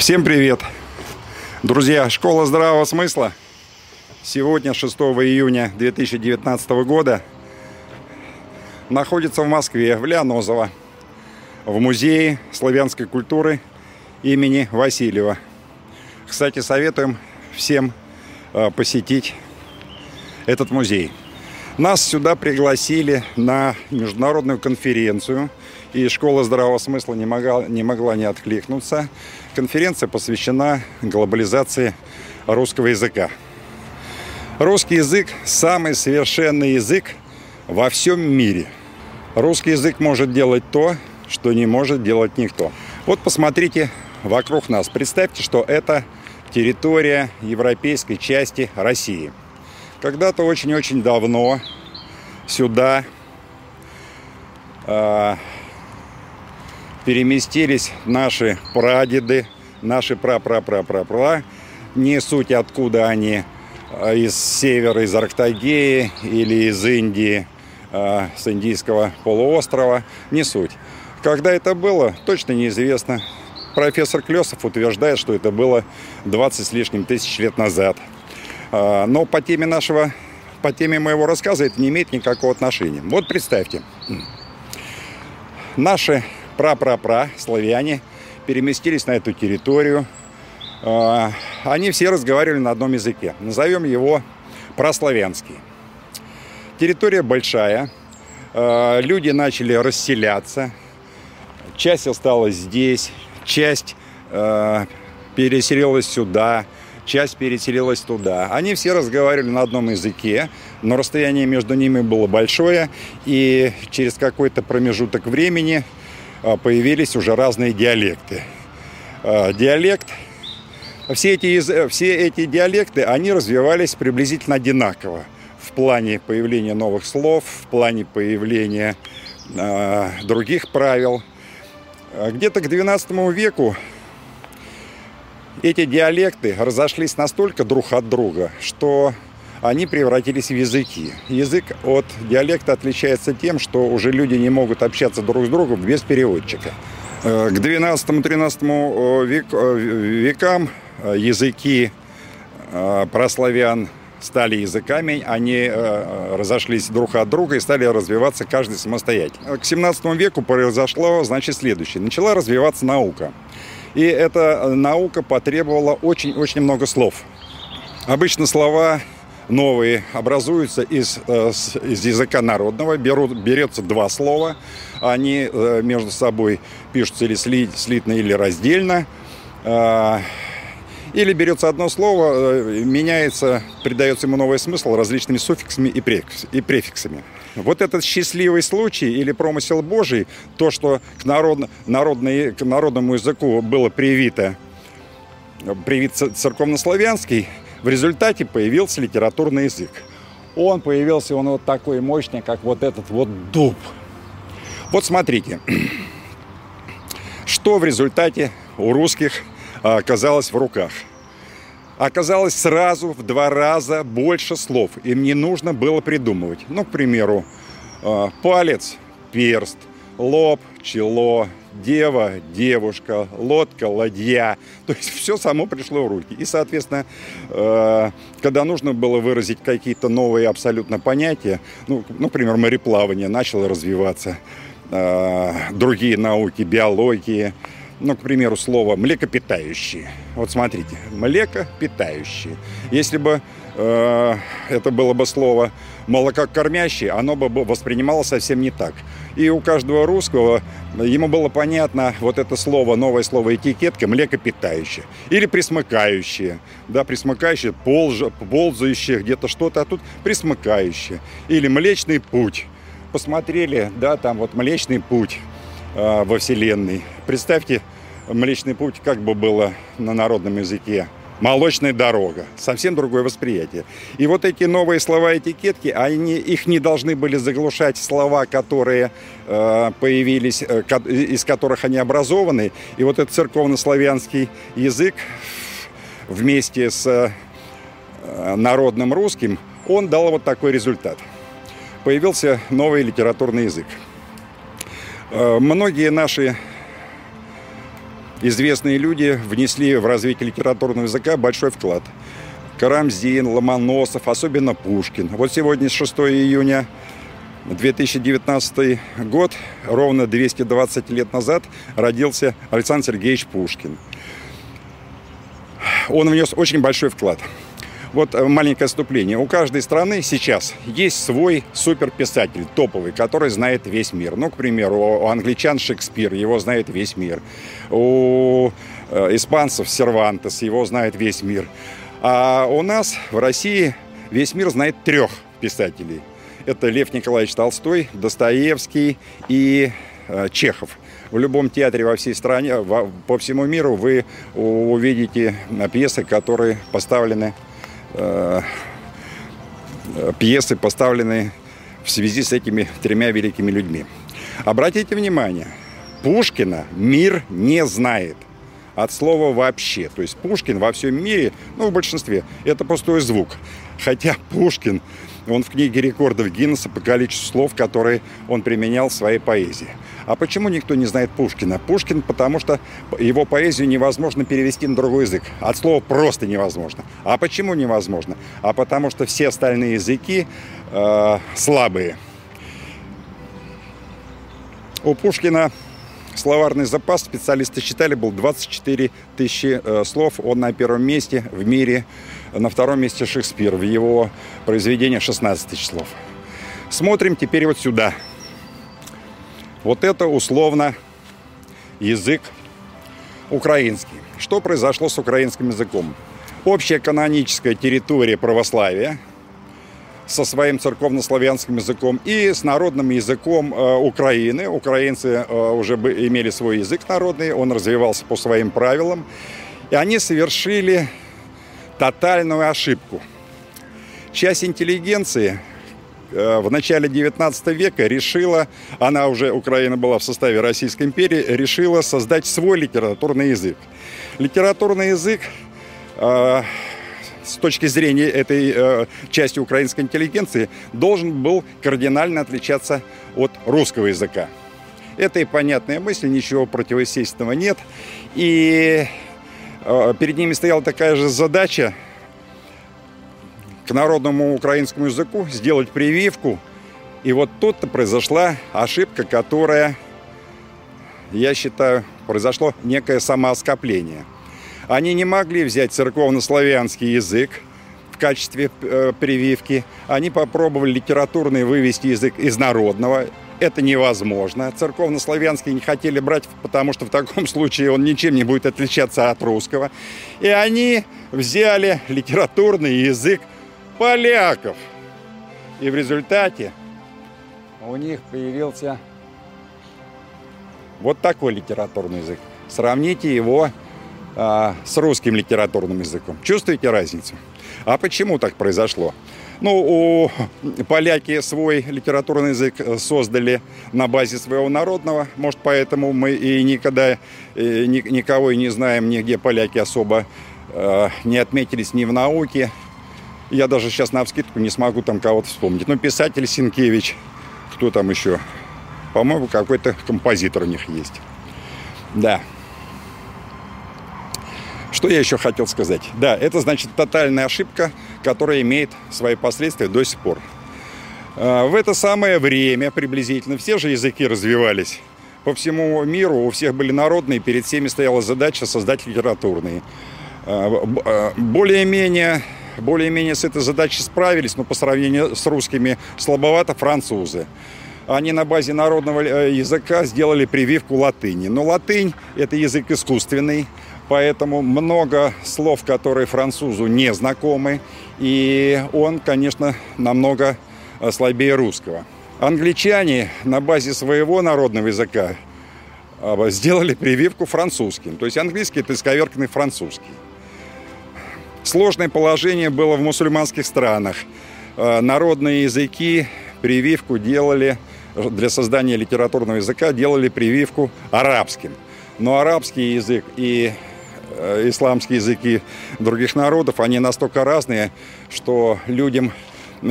Всем привет! Друзья, Школа Здравого Смысла. Сегодня, 6 июня 2019 года, находится в Москве, в Лианозово, в музее славянской культуры имени Васильева. Кстати, советуем всем посетить этот музей. Нас сюда пригласили на международную конференцию, и Школа Здравого Смысла не могла не откликнуться. Конференция посвящена глобализации русского языка. Русский язык – самый совершенный язык во всем мире. Русский язык может делать то, что не может делать никто. Вот посмотрите вокруг нас. Представьте, что это территория европейской части России. Когда-то очень-очень давно сюда переместились наши прадеды, наши пра-пра-пра-пра-пра. Не суть, откуда они, из севера, из Арктагеи или из Индии, с Индийского полуострова, не суть. Когда это было, точно неизвестно. Профессор Клёсов утверждает, что это было 20 с лишним тысяч лет назад. Но по теме моего рассказа это не имеет никакого отношения. Вот представьте, наши пра-пра-пра-славяне переместились на эту территорию. Они все разговаривали на одном языке. Назовем его прославянский. Территория большая. Люди начали расселяться. Часть осталась здесь, часть переселилась сюда, часть переселилась туда. Они все разговаривали на одном языке, но расстояние между ними было большое, и через какой-то промежуток времени появились уже разные диалекты. Все эти диалекты, они развивались приблизительно одинаково в плане появления новых слов, в плане появления других правил. Где-то к XII веку эти диалекты разошлись настолько друг от друга, что они превратились в языки. Язык от диалекта отличается тем, что уже люди не могут общаться друг с другом без переводчика. К XII-XIII векам языки прославян стали языками, они разошлись друг от друга и стали развиваться каждый самостоятельно. К XVII веку произошло, значит, следующее. Начала развиваться наука. И эта наука потребовала очень-очень много слов. Обычно слова новые образуются из языка народного. Берется два слова. Они между собой пишутся или слитно, или раздельно. Или берется одно слово, меняется, придается ему новый смысл различными суффиксами и префиксами. Вот этот счастливый случай или промысел Божий, то, что к народному языку было привит церковнославянский, в результате появился литературный язык. Он появился вот такой мощный, как вот этот вот дуб. Вот смотрите, что в результате у русских оказалось в руках. Оказалось сразу в 2 раза больше слов. Им не нужно было придумывать. Ну, к примеру, палец, перст, лоб, чело, дева, девушка, лодка, ладья. То есть все само пришло в руки. И, соответственно, когда нужно было выразить какие-то новые абсолютно понятия, ну, например, мореплавание начало развиваться, другие науки, биологии. Ну, к примеру, слово «млекопитающие». Вот смотрите, «млекопитающие». Если бы это было бы слово «молококормящие», оно бы воспринималось совсем не так. И у каждого русского ему было понятно вот это слово, новое слово «этикетка» «млекопитающие». Или «присмыкающие». Да, «присмыкающие», «ползающие», где-то что-то, а тут «присмыкающие». Или «млечный путь». Посмотрели, да, там вот «млечный путь» во Вселенной. Представьте, Млечный путь как бы было на народном языке. Молочная дорога. Совсем другое восприятие. И вот эти новые слова-этикетки, их не должны были заглушать слова, которые появились, из которых они образованы. И вот этот церковнославянский язык вместе с народным русским, он дал вот такой результат. Появился новый литературный язык. Многие наши известные люди внесли в развитие литературного языка большой вклад. Карамзин, Ломоносов, особенно Пушкин. Вот сегодня, 6 июня 2019 год, ровно 220 лет назад, родился Александр Сергеевич Пушкин. Он внес очень большой вклад. Вот маленькое отступление. У каждой страны сейчас есть свой суперписатель, топовый, который знает весь мир. Ну, к примеру, у англичан Шекспир, его знает весь мир. У испанцев Сервантес, его знает весь мир. А у нас в России весь мир знает трех писателей. Это Лев Николаевич Толстой, Достоевский и Чехов. В любом театре во всей стране, по всему миру вы увидите пьесы, которые поставлены, в связи с этими тремя великими людьми. Обратите внимание, Пушкина мир не знает. От слова «вообще». То есть Пушкин во всем мире, ну, в большинстве, это пустой звук. Хотя Пушкин, он в книге рекордов Гиннесса по количеству слов, которые он применял в своей поэзии. А почему никто не знает Пушкина? Пушкин, потому что его поэзию невозможно перевести на другой язык. От слова «просто» невозможно. А почему невозможно? А потому что все остальные языки слабые. У Пушкина словарный запас, специалисты считали, был 24 тысячи слов. Он на первом месте в мире, на втором месте Шекспир. В его произведениях 16 тысяч слов. Смотрим теперь вот сюда. Вот это условно язык украинский. Что произошло с украинским языком? Общая каноническая территория православия со своим церковно-славянским языком и с народным языком Украины. Украинцы уже имели свой язык народный, он развивался по своим правилам. И они совершили тотальную ошибку. Часть интеллигенции в начале 19 века решила, она уже, Украина была в составе Российской империи, решила создать свой литературный язык. Литературный язык с точки зрения этой части украинской интеллигенции должен был кардинально отличаться от русского языка. Это и понятная мысль, ничего противоестественного нет. И перед ними стояла такая же задача: к народному украинскому языку сделать прививку. И вот тут-то произошла ошибка, которая, я считаю, произошло некое самооскопление. Они не могли взять церковно-славянский язык в качестве прививки. Они попробовали литературный вывести язык из народного. Это невозможно. Церковно-славянский не хотели брать, потому что в таком случае он ничем не будет отличаться от русского. И они взяли литературный язык поляков. И в результате у них появился вот такой литературный язык. Сравните его с русским литературным языком. Чувствуете разницу? А почему так произошло? Ну, поляки свой литературный язык создали на базе своего народного. Может, поэтому мы и никогда никого и не знаем, нигде поляки особо не отметились ни в науке. Я даже сейчас навскидку не смогу там кого-то вспомнить. Ну, писатель Сенкевич, кто там еще? По-моему, какой-то композитор у них есть. Да. Что я еще хотел сказать? Да, это значит тотальная ошибка, которая имеет свои последствия до сих пор. В это самое время приблизительно все же языки развивались. По всему миру у всех были народные, перед всеми стояла задача создать литературные. Более-менее с этой задачей справились, но по сравнению с русскими слабовато французы. Они на базе народного языка сделали прививку латыни. Но латынь – это язык искусственный. Поэтому много слов, которые французу не знакомы, и он, конечно, намного слабее русского. Англичане на базе своего народного языка сделали прививку французским. То есть английский – это исковерканный французский. Сложное положение было в мусульманских странах. Народные языки прививку делали, для создания литературного языка делали прививку арабским. Но арабский язык и исламские языки других народов, они настолько разные, что людям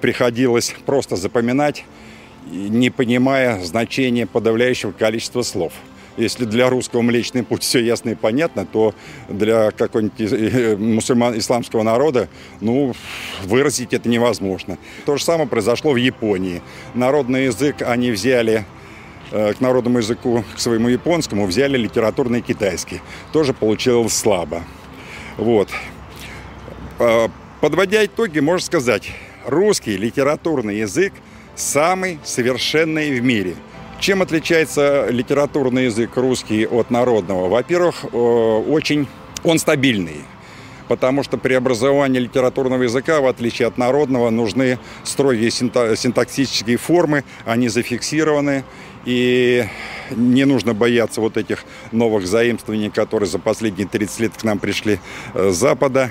приходилось просто запоминать, не понимая значения подавляющего количества слов. Если для русского Млечный Путь все ясно и понятно, то для какого-нибудь исламского народа, ну, выразить это невозможно. То же самое произошло в Японии. Народный язык они взяли, к народному языку, к своему японскому, взяли литературный китайский. Тоже получилось слабо. Вот. Подводя итоги, можно сказать, русский литературный язык самый совершенный в мире. Чем отличается литературный язык русский от народного? Во-первых, очень он стабильный, потому что при образовании литературного языка, в отличие от народного, нужны строгие синтаксические формы, они зафиксированы, и не нужно бояться вот этих новых заимствований, которые за последние 30 лет к нам пришли с Запада.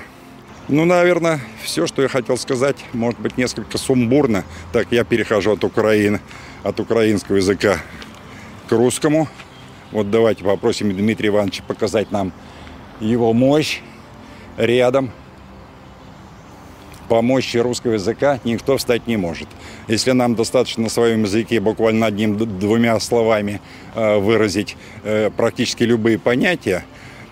Ну, наверное, все, что я хотел сказать, может быть, несколько сумбурно. Так, я перехожу от Украины, от украинского языка к русскому. Вот давайте попросим Дмитрия Ивановича показать нам его мощь рядом. По мощи русского языка никто встать не может. Если нам достаточно на своем языке буквально одним-двумя словами выразить практически любые понятия,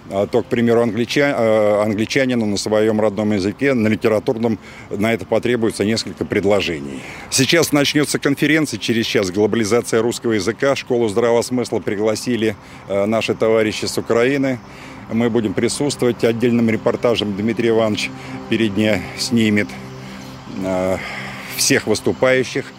то, к примеру, англичанину на своем родном языке, на литературном, на это потребуется несколько предложений. Сейчас начнется конференция, через час, глобализация русского языка. Школу здравого смысла пригласили наши товарищи с Украины. Мы будем присутствовать отдельным репортажем. Дмитрий Иванович перед ней снимет всех выступающих.